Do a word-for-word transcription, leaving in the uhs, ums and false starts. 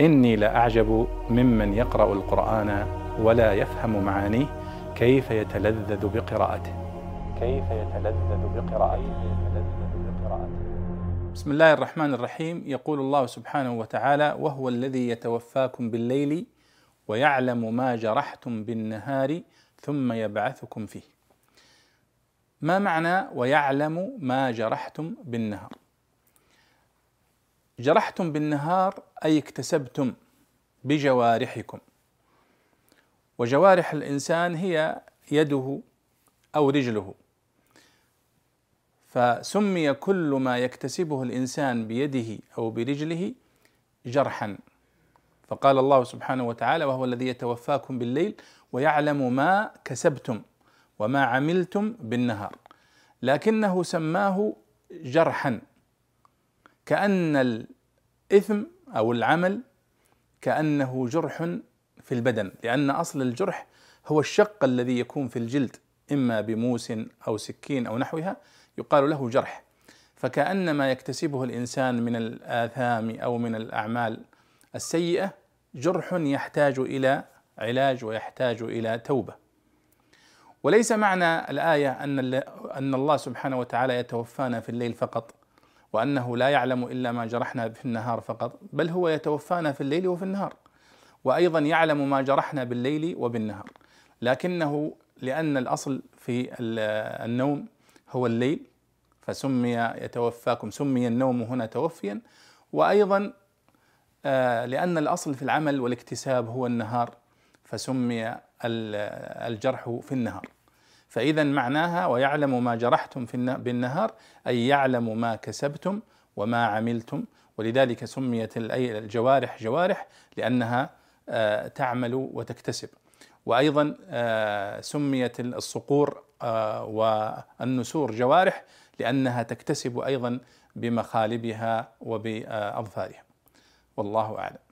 إني لأعجب ممن يقرأ القرآن ولا يفهم معانيه كيف يتلذذ بقراءته كيف يتلذذ بقراءته بسم الله الرحمن الرحيم. يقول الله سبحانه وتعالى: وهو الذي يتوفاكم بالليل ويعلم ما جرحتم بالنهار ثم يبعثكم فيه. ما معنى ويعلم ما جرحتم بالنهار؟ جرحتم بالنهار أي اكتسبتم بجوارحكم، وجوارح الإنسان هي يده أو رجله، فسمي كل ما يكتسبه الإنسان بيده أو برجله جرحا. فقال الله سبحانه وتعالى: وهو الذي يتوفاكم بالليل ويعلم ما كسبتم وما عملتم بالنهار، لكنه سماه جرحا، كأن الإثم أو العمل كأنه جرح في البدن، لأن أصل الجرح هو الشق الذي يكون في الجلد إما بموس أو سكين أو نحوها يقال له جرح. فكأن ما يكتسبه الإنسان من الآثام أو من الأعمال السيئة جرح يحتاج إلى علاج ويحتاج إلى توبة. وليس معنى الآية أن الله سبحانه وتعالى يتوفانا في الليل فقط، وأنه لا يعلم إلا ما جرحنا في النهار فقط، بل هو يتوفانا في الليل وفي النهار، وأيضا يعلم ما جرحنا بالليل وبالنهار، لكنه لأن الأصل في النوم هو الليل فسمي يتوفاكم، سمي النوم هنا توفيا، وأيضا لأن الأصل في العمل والاكتساب هو النهار فسمي الجرح في النهار. فإذا معناها ويعلم ما جرحتم بالنهار أي يعلم ما كسبتم وما عملتم، ولذلك سميت الجوارح جوارح لأنها تعمل وتكتسب. وأيضا سميت الصقور والنسور جوارح لأنها تكتسب أيضا بمخالبها وبأظفارها. والله أعلم.